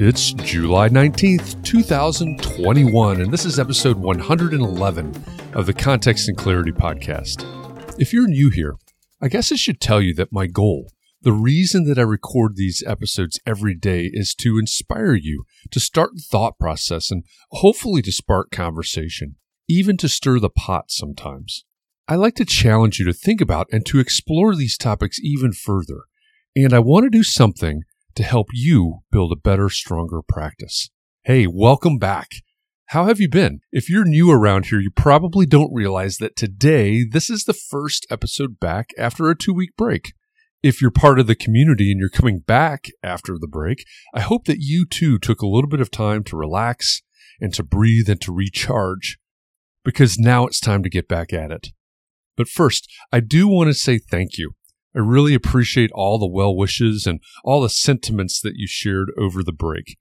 It's July 19th, 2021, and this is episode 111 of the Context and Clarity podcast. If you're new here, I guess I should tell you that my goal, the reason that I record these episodes every day, is to inspire you to start the thought process and hopefully to spark conversation, even to stir the pot sometimes. I like to challenge you to think about and to explore these topics even further, and I want to do something to help you build a better, stronger practice. Hey, welcome back. How have you been? If you're new around here, you probably don't realize that today, this is the first episode back after a 2-week break. If you're part of the community and you're coming back after the break, I hope that you too took a little bit of time to relax and to breathe and to recharge, because now it's time to get back at it. But first, I do want to say thank you. I really appreciate all the well wishes and all the sentiments that you shared over the break.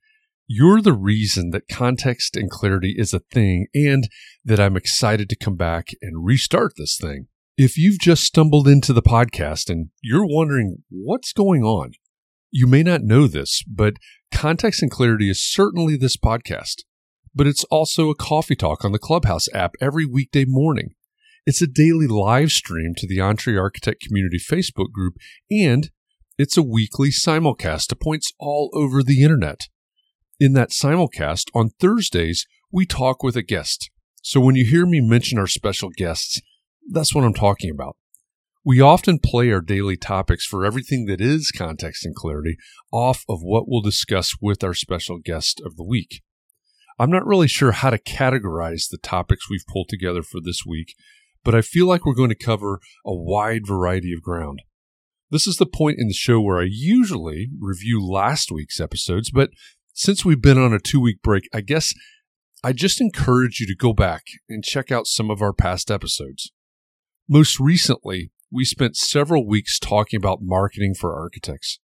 You're the reason that Context and Clarity is a thing and that I'm excited to come back and restart this thing. If you've just stumbled into the podcast and you're wondering what's going on, you may not know this, but Context and Clarity is certainly this podcast, but it's also a coffee talk on the Clubhouse app every weekday morning. It's a daily live stream to the Entre Architect Community Facebook group, and it's a weekly simulcast to points all over the internet. In that simulcast, on Thursdays, we talk with a guest. So when you hear me mention our special guests, that's what I'm talking about. We often play our daily topics for everything that is Context and Clarity off of what we'll discuss with our special guest of the week. I'm not really sure how to categorize the topics we've pulled together for this week, but I feel like we're going to cover a wide variety of ground. This is the point in the show where I usually review last week's episodes, but since we've been on a 2-week break, I guess I just encourage you to go back and check out some of our past episodes. Most recently, we spent several weeks talking about marketing for architects.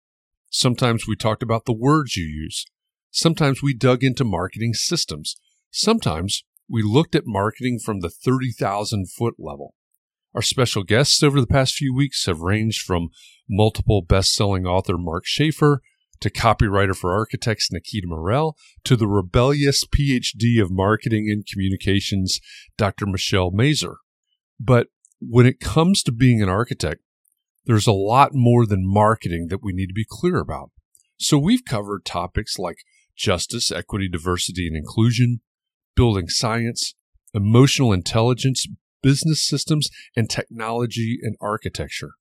Sometimes we talked about the words you use. Sometimes we dug into marketing systems. Sometimes we looked at marketing from the 30,000-foot level. Our special guests over the past few weeks have ranged from multiple best-selling author Mark Schaefer to copywriter for architects Nikita Morell to the rebellious PhD of marketing and communications, Dr. Michelle Mazur. But when it comes to being an architect, there's a lot more than marketing that we need to be clear about. So we've covered topics like justice, equity, diversity, and inclusion, building science, emotional intelligence, business systems, and technology and architecture.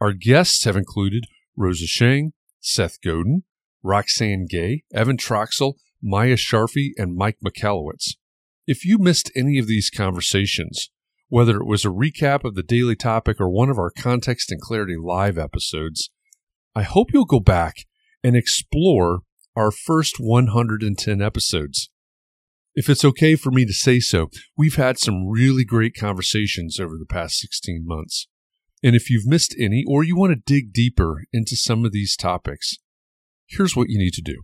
Our guests have included Rosa Shang, Seth Godin, Roxane Gay, Evan Troxell, Maya Sharfi, and Mike Michalowicz. If you missed any of these conversations, whether it was a recap of the daily topic or one of our Context and Clarity live episodes, I hope you'll go back and explore our first 110 episodes. If it's okay for me to say so, we've had some really great conversations over the past 16 months. And if you've missed any or you want to dig deeper into some of these topics, here's what you need to do.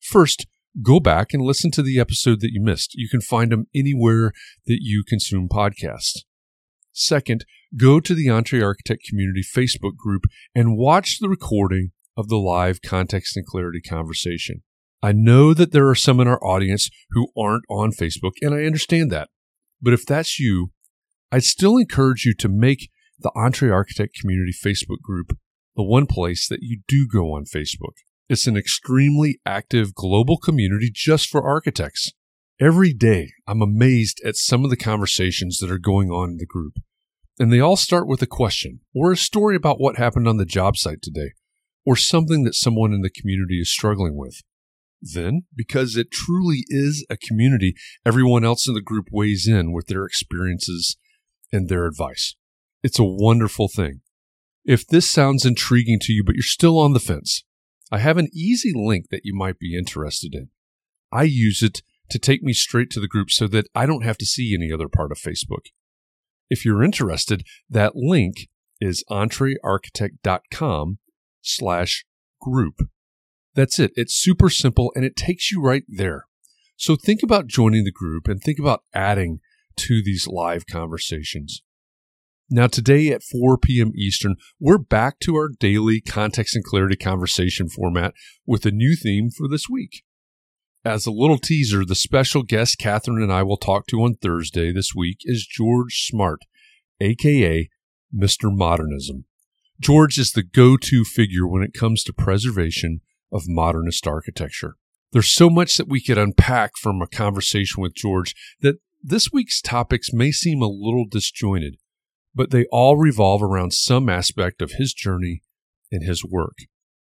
First, go back and listen to the episode that you missed. You can find them anywhere that you consume podcasts. Second, go to the Entre Architect Community Facebook group and watch the recording of the live Context and Clarity conversation. I know that there are some in our audience who aren't on Facebook, and I understand that. But if that's you, I'd still encourage you to make the Entre Architect Community Facebook group the one place that you do go on Facebook. It's an extremely active global community just for architects. Every day, I'm amazed at some of the conversations that are going on in the group. And they all start with a question or a story about what happened on the job site today or something that someone in the community is struggling with. Then, because it truly is a community, everyone else in the group weighs in with their experiences and their advice. It's a wonderful thing. If this sounds intriguing to you, but you're still on the fence, I have an easy link that you might be interested in. I use it to take me straight to the group so that I don't have to see any other part of Facebook. If you're interested, that link is entrearchitect.com/group. That's it. It's super simple, and it takes you right there. So think about joining the group and think about adding to these live conversations. Now, today at 4 p.m. Eastern, we're back to our daily Context and Clarity conversation format with a new theme for this week. As a little teaser, the special guest Catherine and I will talk to on Thursday this week is George Smart, a.k.a. Mr. Modernism. George is the go-to figure when it comes to preservation of modernist architecture. There's so much that we could unpack from a conversation with George that this week's topics may seem a little disjointed, but they all revolve around some aspect of his journey and his work.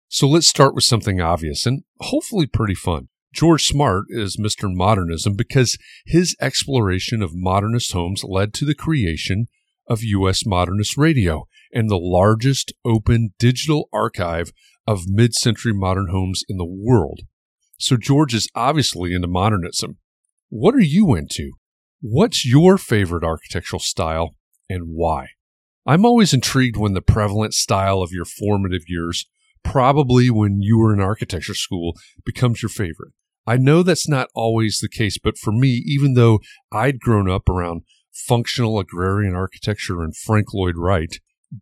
So let's start with something obvious and hopefully pretty fun. George Smart is Mr. Modernism because his exploration of modernist homes led to the creation of U.S. Modernist Radio and the largest open digital archive of mid-century modern homes in the world. So George is obviously into modernism. What are you into? What's your favorite architectural style and why? I'm always intrigued when the prevalent style of your formative years, probably when you were in architecture school, becomes your favorite. I know that's not always the case, but for me, even though I'd grown up around functional agrarian architecture and Frank Lloyd Wright,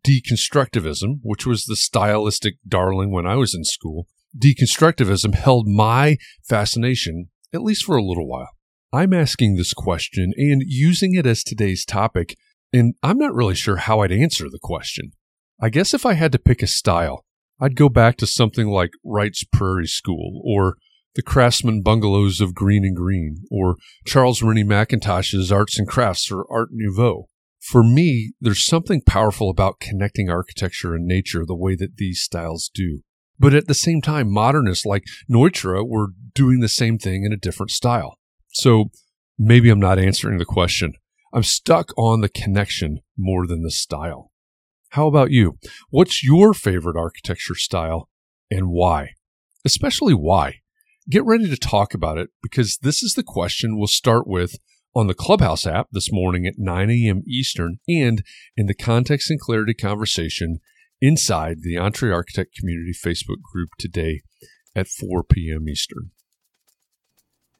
Deconstructivism, which was the stylistic darling when I was in school, Deconstructivism held my fascination, at least for a little while. I'm asking this question and using it as today's topic, and I'm not really sure how I'd answer the question. I guess if I had to pick a style, I'd go back to something like Wright's Prairie School or the craftsman bungalows of Greene and Greene or Charles Rennie McIntosh's Arts and Crafts or Art Nouveau. For me, there's something powerful about connecting architecture and nature the way that these styles do. But at the same time, modernists like Neutra were doing the same thing in a different style. So maybe I'm not answering the question. I'm stuck on the connection more than the style. How about you? What's your favorite architecture style and why? Especially why? Get ready to talk about it because this is the question we'll start with on the Clubhouse app this morning at 9 a.m. Eastern and in the Context and Clarity conversation inside the Entre Architect Community Facebook group today at 4 p.m. Eastern.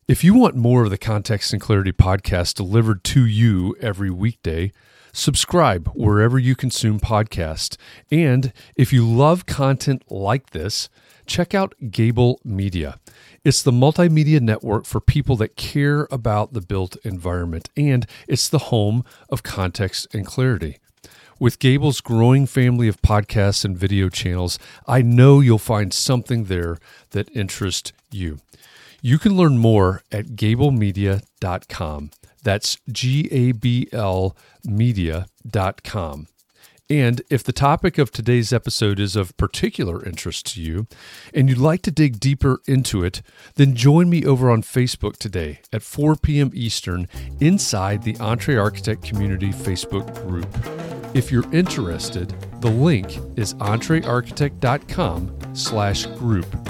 If you want more of the Context and Clarity podcast delivered to you every weekday, subscribe wherever you consume podcasts. And if you love content like this, check out Gable Media. It's the multimedia network for people that care about the built environment, and it's the home of Context and Clarity. With Gable's growing family of podcasts and video channels, I know you'll find something there that interests you. You can learn more at GableMedia.com. That's G-A-B-L media.com. And if the topic of today's episode is of particular interest to you and you'd like to dig deeper into it, then join me over on Facebook today at 4 p.m. Eastern inside the Entre Architect Community Facebook group. If you're interested, the link is entrearchitect.com/group.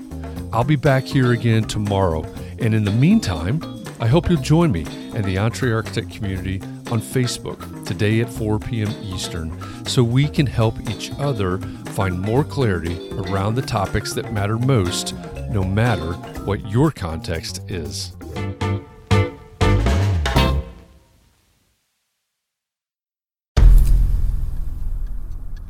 I'll be back here again tomorrow. And in the meantime, I hope you'll join me and the Entre Architect community on Facebook today at 4 p.m. Eastern so we can help each other find more clarity around the topics that matter most, no matter what your context is.